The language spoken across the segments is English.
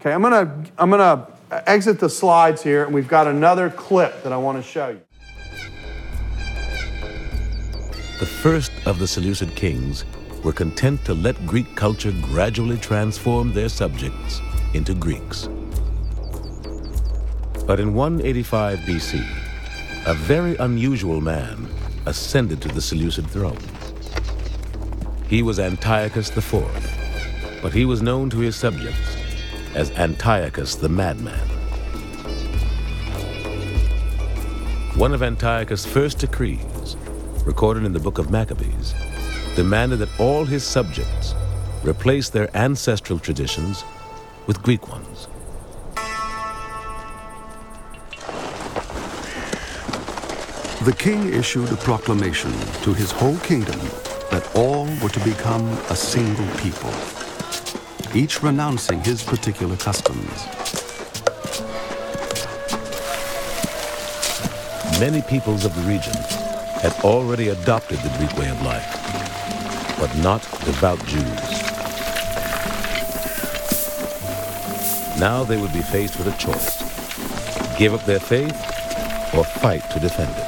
Okay, I'm gonna exit the slides here, and we've got another clip that I want to show you. The first of the Seleucid kings were content to let Greek culture gradually transform their subjects into Greeks. But in 185 BC, a very unusual man ascended to the Seleucid throne. He was Antiochus IV, but he was known to his subjects as Antiochus the Madman. One of Antiochus' first decrees, recorded in the Book of Maccabees, demanded that all his subjects replace their ancestral traditions with Greek ones. The king issued a proclamation to his whole kingdom that all were to become a single people, each renouncing his particular customs. Many peoples of the region had already adopted the Greek way of life, but not devout Jews. Now they would be faced with a choice: give up their faith or fight to defend it.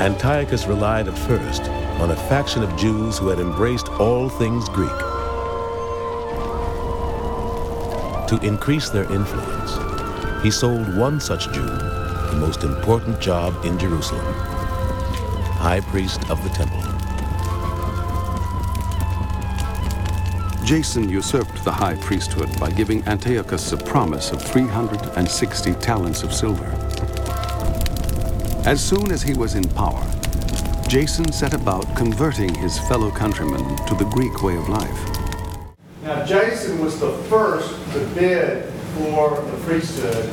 Antiochus relied at first on a faction of Jews who had embraced all things Greek. To increase their influence, he sold one such Jew the most important job in Jerusalem, high priest of the temple. Jason usurped the high priesthood by giving Antiochus a promise of 360 talents of silver. As soon as he was in power, Jason set about converting his fellow countrymen to the Greek way of life. Now, Jason was the first to bid for the priesthood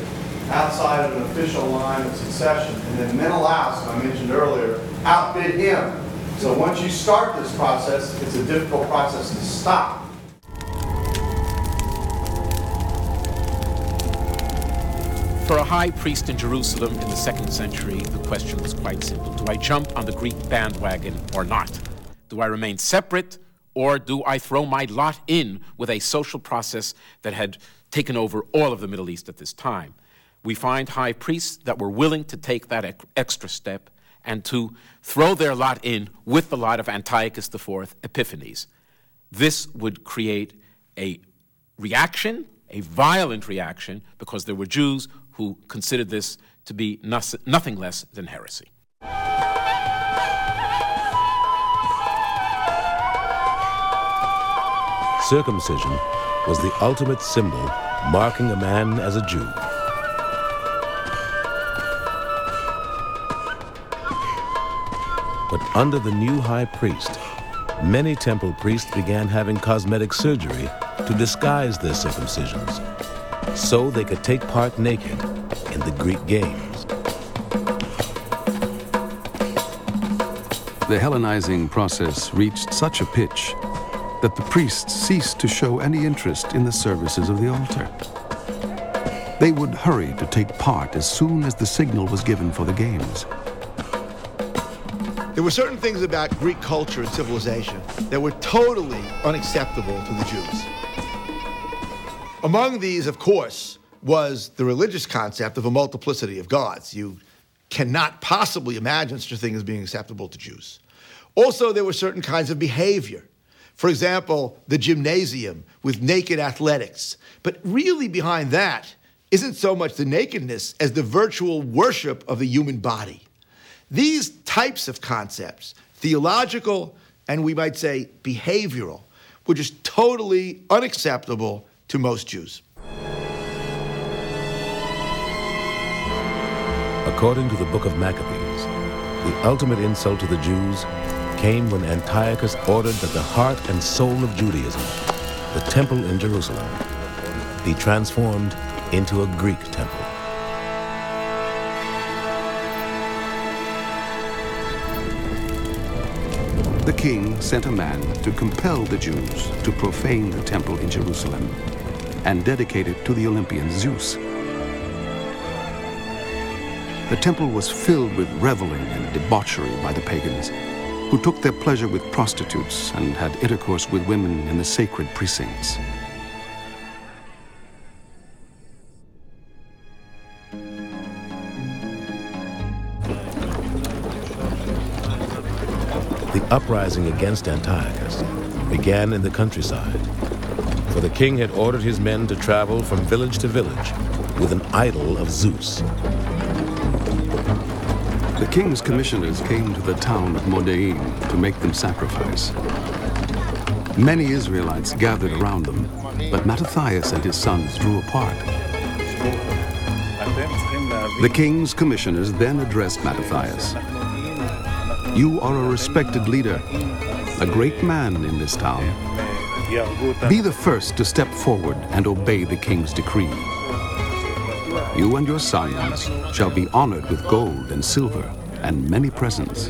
outside of an official line of succession. And then Menelaus, I mentioned earlier, outbid him. So once you start this process, it's a difficult process to stop. For a high priest in Jerusalem in the 2nd century, the question was quite simple. Do I jump on the Greek bandwagon or not? Do I remain separate, or do I throw my lot in with a social process that had taken over all of the Middle East at this time? We find high priests that were willing to take that extra step and to throw their lot in with the lot of Antiochus IV Epiphanes. This would create a reaction, a violent reaction, because there were Jews who considered this to be nothing less than heresy. Circumcision was the ultimate symbol marking a man as a Jew. But under the new high priest, many temple priests began having cosmetic surgery to disguise their circumcisions, so they could take part naked in the Greek games. The Hellenizing process reached such a pitch that the priests ceased to show any interest in the services of the altar. They would hurry to take part as soon as the signal was given for the games. There were certain things about Greek culture and civilization that were totally unacceptable to the Jews. Among these, of course, was the religious concept of a multiplicity of gods. You cannot possibly imagine such a thing as being acceptable to Jews. Also, there were certain kinds of behavior. For example, the gymnasium with naked athletics. But really behind that isn't so much the nakedness as the virtual worship of the human body. These types of concepts, theological and we might say behavioral, were just totally unacceptable to most Jews. According to the Book of Maccabees, the ultimate insult to the Jews came when Antiochus ordered that the heart and soul of Judaism, the temple in Jerusalem, be transformed into a Greek temple. The king sent a man to compel the Jews to profane the temple in Jerusalem and dedicate it to the Olympian Zeus. The temple was filled with reveling and debauchery by the pagans, who took their pleasure with prostitutes and had intercourse with women in the sacred precincts. The uprising against Antiochus began in the countryside, for the king had ordered his men to travel from village to village with an idol of Zeus. The king's commissioners came to the town of Moda'in to make them sacrifice. Many Israelites gathered around them, but Mattathias and his sons drew apart. The king's commissioners then addressed Mattathias. You are a respected leader, a great man in this town. Be the first to step forward and obey the king's decree. You and your sons shall be honored with gold and silver and many presents.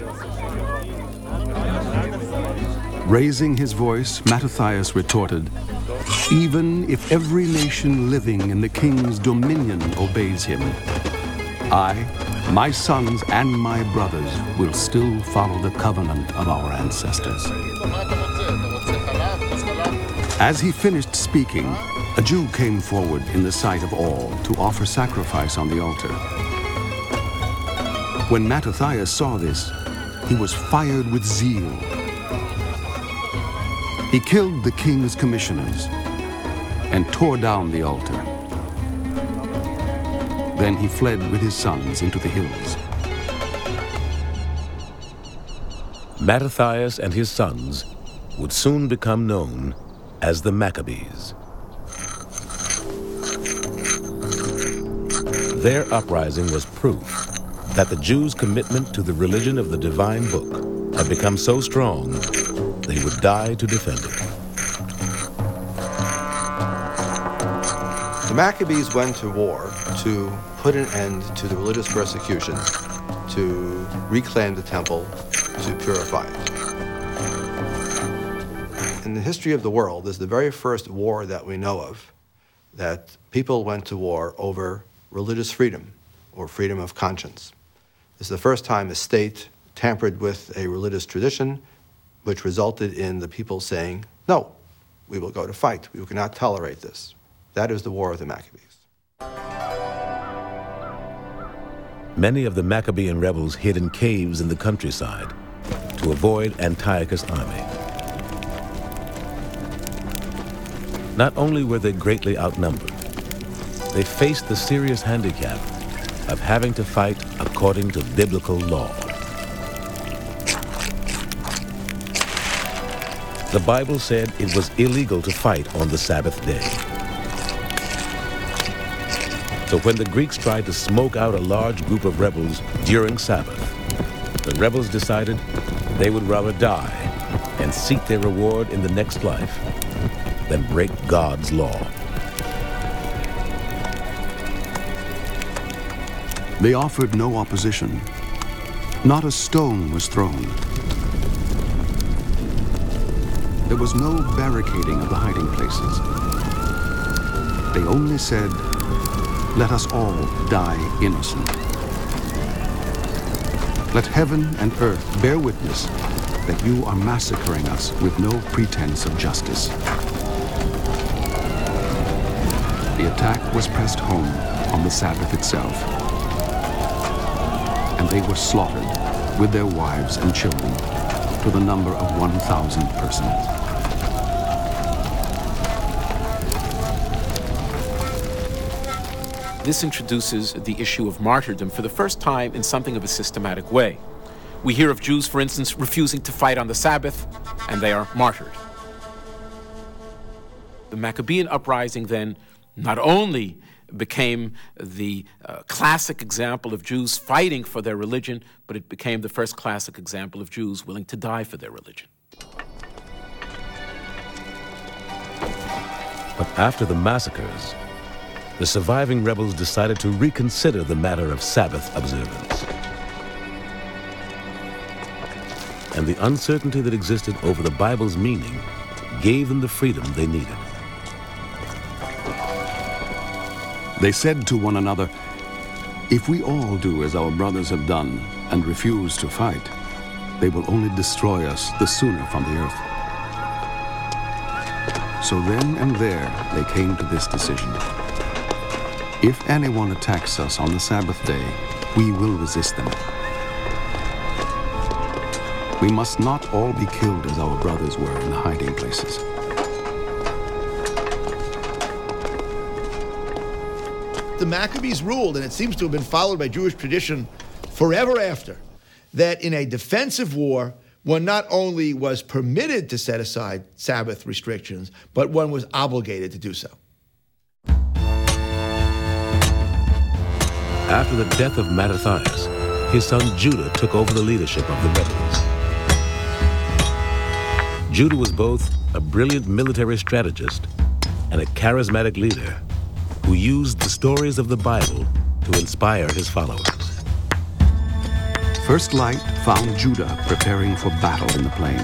Raising his voice, Mattathias retorted, even if every nation living in the king's dominion obeys him, I, my sons, and my brothers will still follow the covenant of our ancestors. As he finished speaking, a Jew came forward in the sight of all to offer sacrifice on the altar. When Mattathias saw this, he was fired with zeal. He killed the king's commissioners and tore down the altar. Then he fled with his sons into the hills. Mattathias and his sons would soon become known as the Maccabees. Their uprising was proof that the Jews' commitment to the religion of the divine book had become so strong they would die to defend it. The Maccabees went to war to put an end to the religious persecution, to reclaim the temple, to purify it. In the history of the world, this is the very first war that we know of that people went to war over religious freedom, or freedom of conscience. This is the first time a state tampered with a religious tradition, which resulted in the people saying, no, we will go to fight. We cannot tolerate this. That is the War of the Maccabees. Many of the Maccabean rebels hid in caves in the countryside to avoid Antiochus' army. Not only were they greatly outnumbered, they faced the serious handicap of having to fight according to biblical law. The Bible said it was illegal to fight on the Sabbath day. So when the Greeks tried to smoke out a large group of rebels during Sabbath, the rebels decided they would rather die and seek their reward in the next life than break God's law. They offered no opposition. Not a stone was thrown. There was no barricading of the hiding places. They only said, let us all die innocent. Let heaven and earth bear witness that you are massacring us with no pretense of justice. The attack was pressed home on the Sabbath itself. And they were slaughtered with their wives and children to the number of 1,000 persons. This introduces the issue of martyrdom for the first time in something of a systematic way. We hear of Jews, for instance, refusing to fight on the Sabbath, and they are martyred. The Maccabean uprising then not only became the classic example of Jews fighting for their religion, but it became the first classic example of Jews willing to die for their religion. But after the massacres, the surviving rebels decided to reconsider the matter of Sabbath observance. And the uncertainty that existed over the Bible's meaning gave them the freedom they needed. They said to one another, if we all do as our brothers have done and refuse to fight, they will only destroy us the sooner from the earth. So then and there they came to this decision. If anyone attacks us on the Sabbath day, we will resist them. We must not all be killed as our brothers were in the hiding places. The Maccabees ruled, and it seems to have been followed by Jewish tradition forever after, that in a defensive war, one not only was permitted to set aside Sabbath restrictions, but one was obligated to do so. After the death of Mattathias, his son Judah took over the leadership of the rebels. Judah was both a brilliant military strategist and a charismatic leader who used the stories of the Bible to inspire his followers. First light found Judah preparing for battle in the plain.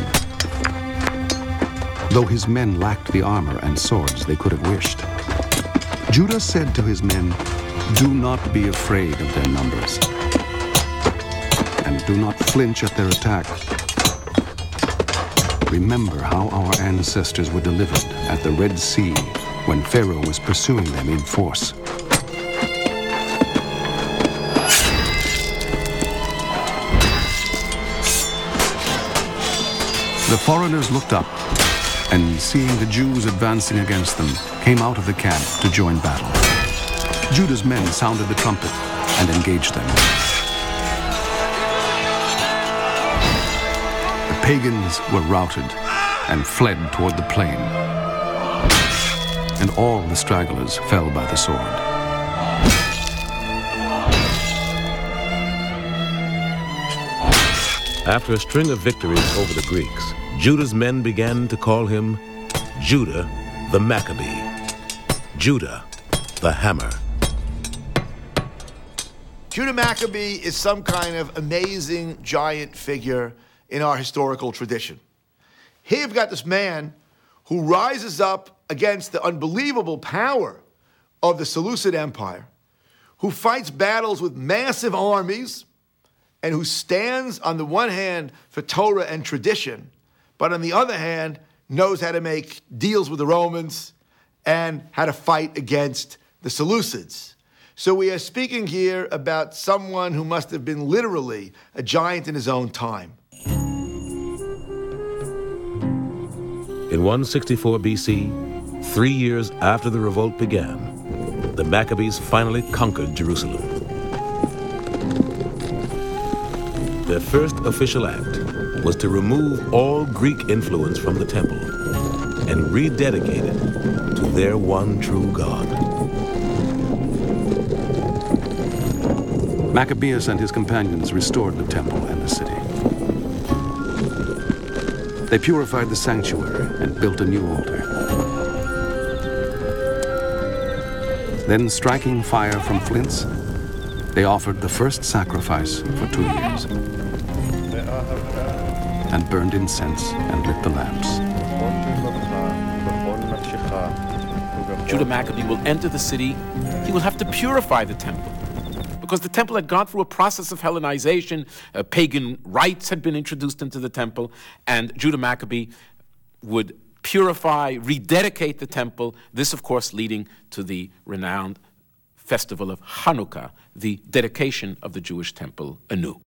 Though his men lacked the armor and swords they could have wished, Judah said to his men, "Do not be afraid of their numbers, and do not flinch at their attack. Remember how our ancestors were delivered at the Red Sea when Pharaoh was pursuing them in force." The foreigners looked up, and seeing the Jews advancing against them, came out of the camp to join battle. Judah's men sounded the trumpet and engaged them. The pagans were routed and fled toward the plain, and all the stragglers fell by the sword. After a string of victories over the Greeks, Judah's men began to call him Judah the Maccabee, Judah the Hammer. Judah Maccabee is some kind of amazing giant figure in our historical tradition. Here you've got this man who rises up against the unbelievable power of the Seleucid Empire, who fights battles with massive armies, and who stands on the one hand for Torah and tradition, but on the other hand knows how to make deals with the Romans and how to fight against the Seleucids. So we are speaking here about someone who must have been literally a giant in his own time. In 164 BC, 3 years after the revolt began, the Maccabees finally conquered Jerusalem. Their first official act was to remove all Greek influence from the temple and rededicate it to their one true God. Maccabeus and his companions restored the temple and the city. They purified the sanctuary and built a new altar. Then, striking fire from flints, they offered the first sacrifice for 2 years and burned incense and lit the lamps. Judah Maccabee will enter the city. He will have to purify the temple, because the temple had gone through a process of Hellenization. Pagan rites had been introduced into the temple, and Judah Maccabee would purify, rededicate the temple, this, of course, leading to the renowned festival of Hanukkah, the dedication of the Jewish temple anew.